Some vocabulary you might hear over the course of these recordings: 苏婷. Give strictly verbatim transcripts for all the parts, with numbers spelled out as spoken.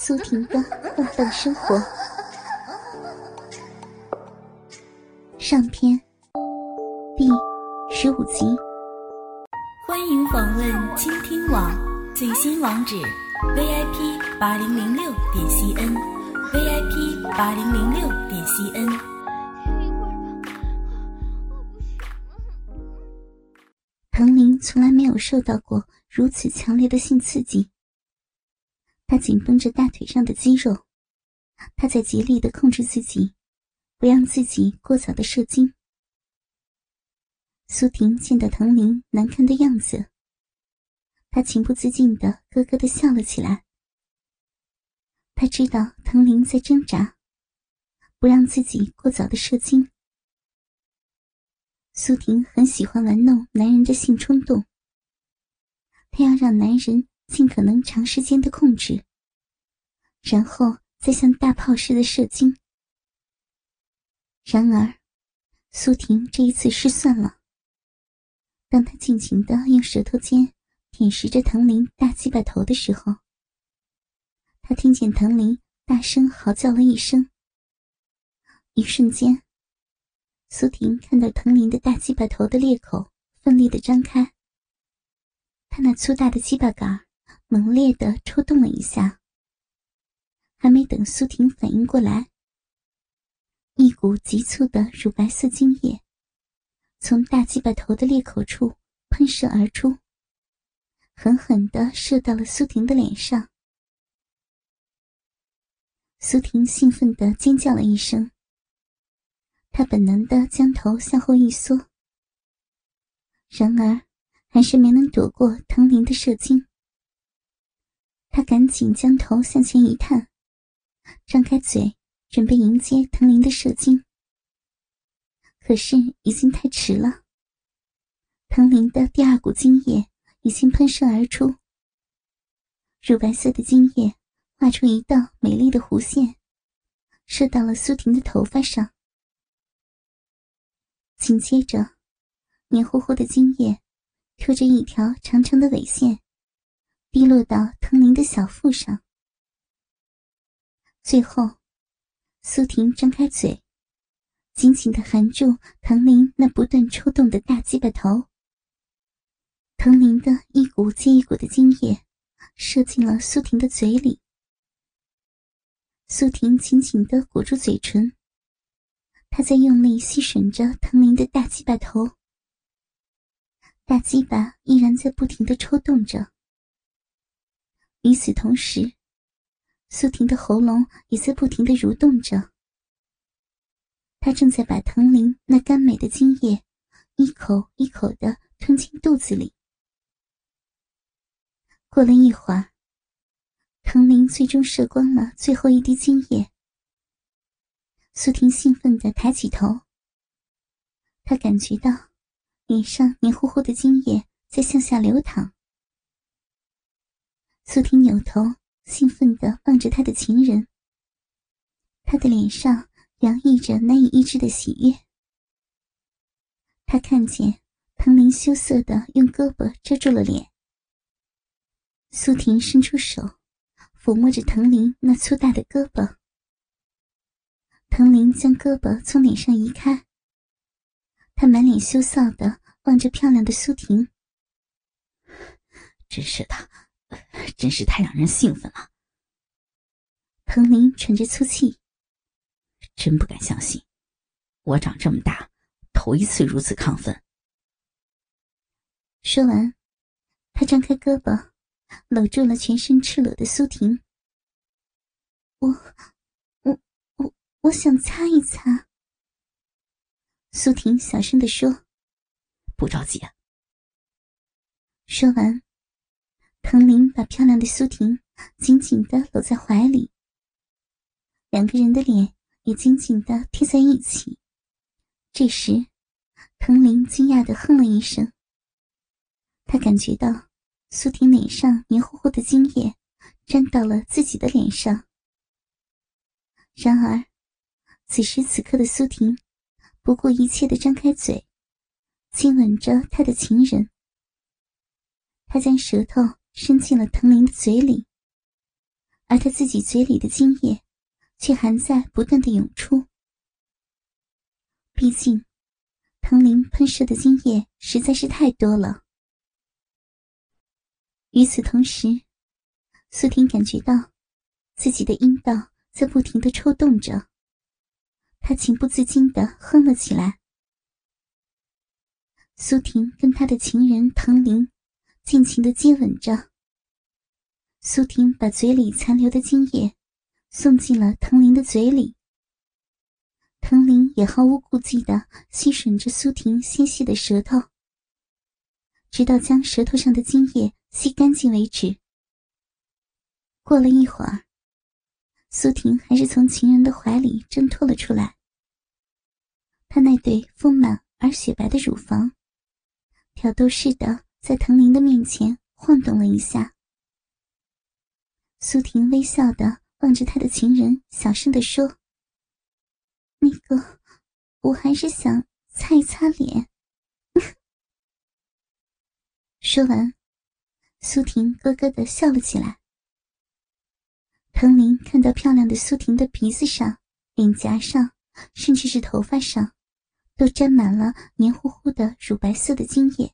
苏婷的浪漫生活。上篇第十五集。欢迎访问倾听网最新网址 ：vip 八零零六点 cn。vip 八零零六点 cn。唐玲从来没有受到过如此强烈的性刺激。他紧绷着大腿上的肌肉，他在极力地控制自己，不让自己过早的射精。苏婷见到唐玲难看的样子，她情不自禁地咯咯地笑了起来。她知道唐玲在挣扎，不让自己过早的射精。苏婷很喜欢玩弄男人的性冲动，她要让男人尽可能长时间的控制，然后再像大炮似的射精。然而苏婷这一次失算了，当她尽情地用舌头尖舔食着唐林大鸡巴头的时候，她听见唐林大声嚎叫了一声。一瞬间，苏婷看到唐林的大鸡巴头的裂口奋力地张开，她那粗大的鸡巴杆猛烈地抽动了一下。还没等苏婷反应过来，一股急促的乳白色精液从大鸡巴头的裂口处喷射而出，狠狠地射到了苏婷的脸上。苏婷兴奋地尖叫了一声，她本能地将头向后一缩，然而还是没能躲过唐林的射精。他赶紧将头向前一探，张开嘴准备迎接唐林的射精，可是已经太迟了。唐林的第二股精液已经喷射而出，乳白色的精液画出一道美丽的弧线，射到了苏婷的头发上。紧接着，黏糊糊的精液拖着一条长长的尾线滴落到唐林的小腹上。最后，苏婷张开嘴，紧紧地含住唐林那不断抽动的大鸡巴头。唐林的一股接一股的精液射进了苏婷的嘴里。苏婷紧紧地裹住嘴唇，她在用力吸吮着唐林的大鸡巴头。大鸡巴依然在不停地抽动着。与此同时，苏婷的喉咙也在不停地蠕动着。她正在把唐林那甘美的精液一口一口地吞进肚子里。过了一会儿，唐林最终射光了最后一滴精液。苏婷兴奋地抬起头，她感觉到脸上黏糊糊的精液在向下流淌。苏婷扭头兴奋地望着她的情人，她的脸上洋溢着难以抑制的喜悦。她看见唐林羞涩地用胳膊遮住了脸，苏婷伸出手抚摸着唐林那粗大的胳膊。唐林将胳膊从脸上移开，他满脸羞臊地望着漂亮的苏婷。真是的，真是太让人兴奋了。彭林喘着粗气，真不敢相信，我长这么大头一次如此亢奋。说完，他张开胳膊搂住了全身赤裸的苏婷。我我我我想擦一擦。苏婷小声地说。不着急。说完，唐林把漂亮的苏婷紧紧地搂在怀里，两个人的脸也紧紧地贴在一起。这时，唐林惊讶地哼了一声，他感觉到苏婷脸上黏糊糊的精液沾到了自己的脸上。然而，此时此刻的苏婷不顾一切地张开嘴，亲吻着他的情人。他将舌头伸进了唐林的嘴里，而他自己嘴里的精液却还在不断的涌出。毕竟唐林喷射的精液实在是太多了。与此同时，苏婷感觉到自己的阴道在不停地抽动着，她情不自禁地哼了起来。苏婷跟她的情人唐林尽情地接吻着，苏婷把嘴里残留的精液送进了唐林的嘴里，唐林也毫无顾忌地吸吮着苏婷纤细的舌头，直到将舌头上的精液吸干净为止。过了一会儿，苏婷还是从情人的怀里挣脱了出来，她那对丰满而雪白的乳房挑逗似的在唐林的面前晃动了一下。苏婷微笑地望着她的情人，小声地说，那个，我还是想擦一擦脸。说完，苏婷咯咯地笑了起来。唐林看到漂亮的苏婷的鼻子上、脸颊上，甚至是头发上，都沾满了黏糊糊的乳白色的精液，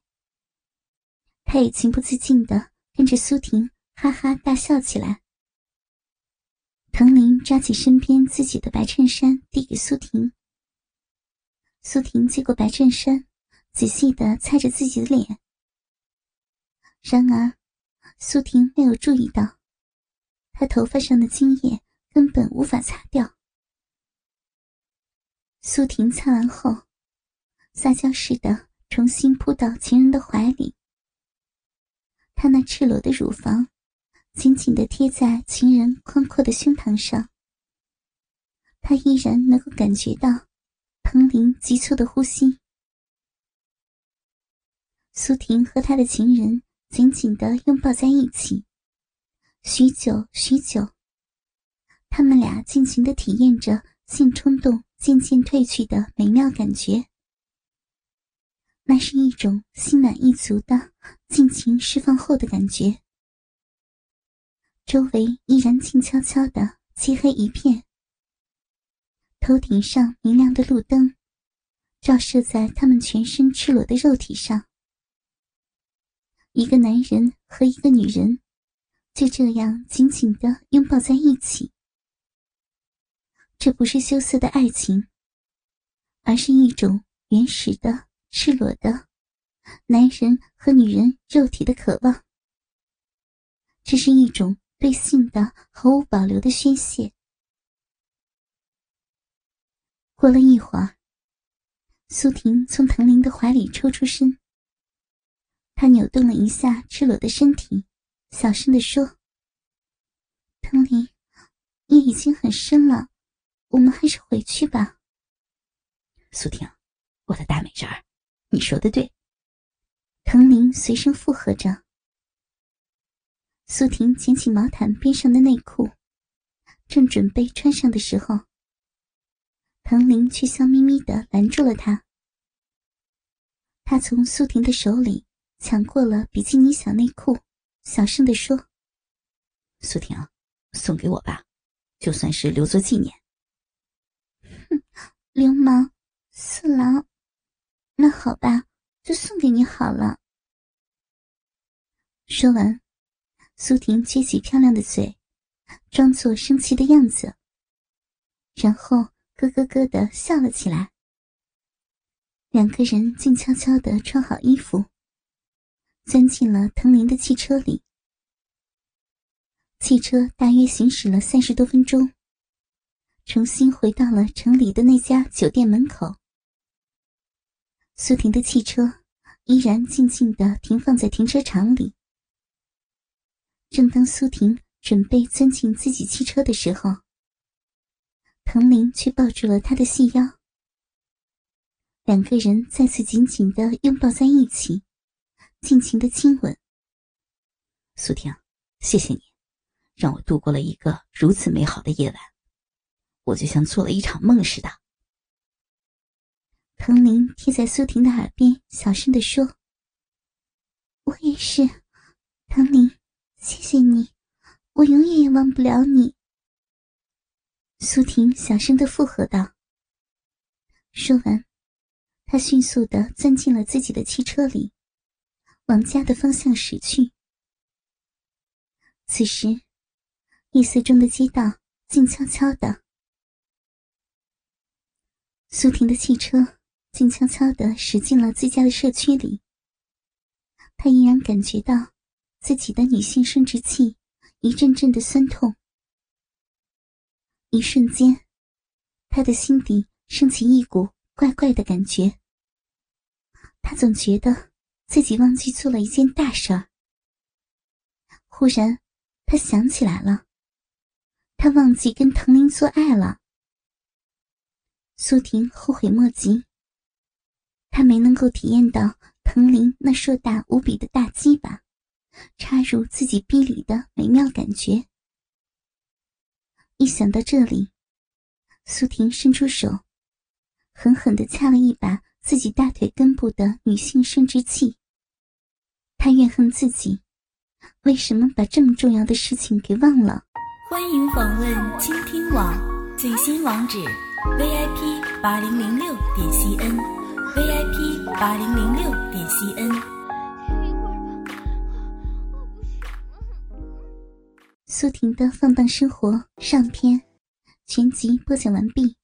他也情不自禁地跟着苏婷哈哈大笑起来。唐林抓起身边自己的白衬衫递给苏婷，苏婷接过白衬衫，仔细地擦着自己的脸。然而苏婷没有注意到，她头发上的精液根本无法擦掉。苏婷擦完后，撒娇似的重新扑到情人的怀里，她那赤裸的乳房紧紧地贴在情人宽阔的胸膛上，他依然能够感觉到唐林急促的呼吸。苏婷和他的情人紧紧地拥抱在一起，许久许久，他们俩尽情地体验着性冲动渐渐褪去的美妙感觉，那是一种心满意足的尽情释放后的感觉。周围依然静悄悄的，漆黑一片。头顶上明亮的路灯照射在他们全身赤裸的肉体上。一个男人和一个女人就这样紧紧地拥抱在一起。这不是羞涩的爱情，而是一种原始的、赤裸的男人和女人肉体的渴望。这是一种对性的毫无保留的宣泄。过了一会儿，苏婷从唐林的怀里抽出身，她扭动了一下赤裸的身体，小声地说，唐林，夜已经很深了，我们还是回去吧。苏婷，我的大美人儿，你说的对。唐林随声附和着。苏婷捡起毛毯边上的内裤，正准备穿上的时候，唐林却笑眯眯地拦住了她。他从苏婷的手里抢过了比基尼小内裤，小声地说，苏婷，送给我吧，就算是留作纪念。哼，流氓色狼，那好吧，就送给你好了。说完，苏婷撅起漂亮的嘴，装作生气的样子，然后咯咯咯地笑了起来。两个人静悄悄地穿好衣服，钻进了唐林的汽车里。汽车大约行驶了三十多分钟，重新回到了城里的那家酒店门口。苏婷的汽车依然静静地停放在停车场里。正当苏婷准备钻进自己汽车的时候，唐林却抱住了她的细腰，两个人再次紧紧地拥抱在一起，尽情地亲吻。苏婷，谢谢你，让我度过了一个如此美好的夜晚，我就像做了一场梦似的。唐林贴在苏婷的耳边小声地说，我也是，唐林，谢谢你，我永远也忘不了你。”苏婷小声地附和道。说完，她迅速地钻进了自己的汽车里，往家的方向驶去。此时，夜色中的街道静悄悄的。苏婷的汽车静悄悄地驶进了自家的社区里。她依然感觉到自己的女性生殖器一阵阵的酸痛。一瞬间，她的心底升起一股怪怪的感觉。她总觉得自己忘记做了一件大事儿。忽然，她想起来了，她忘记跟唐林做爱了。苏婷后悔莫及，她没能够体验到唐林那硕大无比的大鸡巴插入自己逼里的美妙感觉。一想到这里，苏婷伸出手，狠狠地掐了一把自己大腿根部的女性生殖器。她怨恨自己为什么把这么重要的事情给忘了？欢迎访问倾听网最新网址 V I P 八零零六点 C N V I P 八零零六点 C N。 苏婷的放荡生活上篇全集播讲完毕。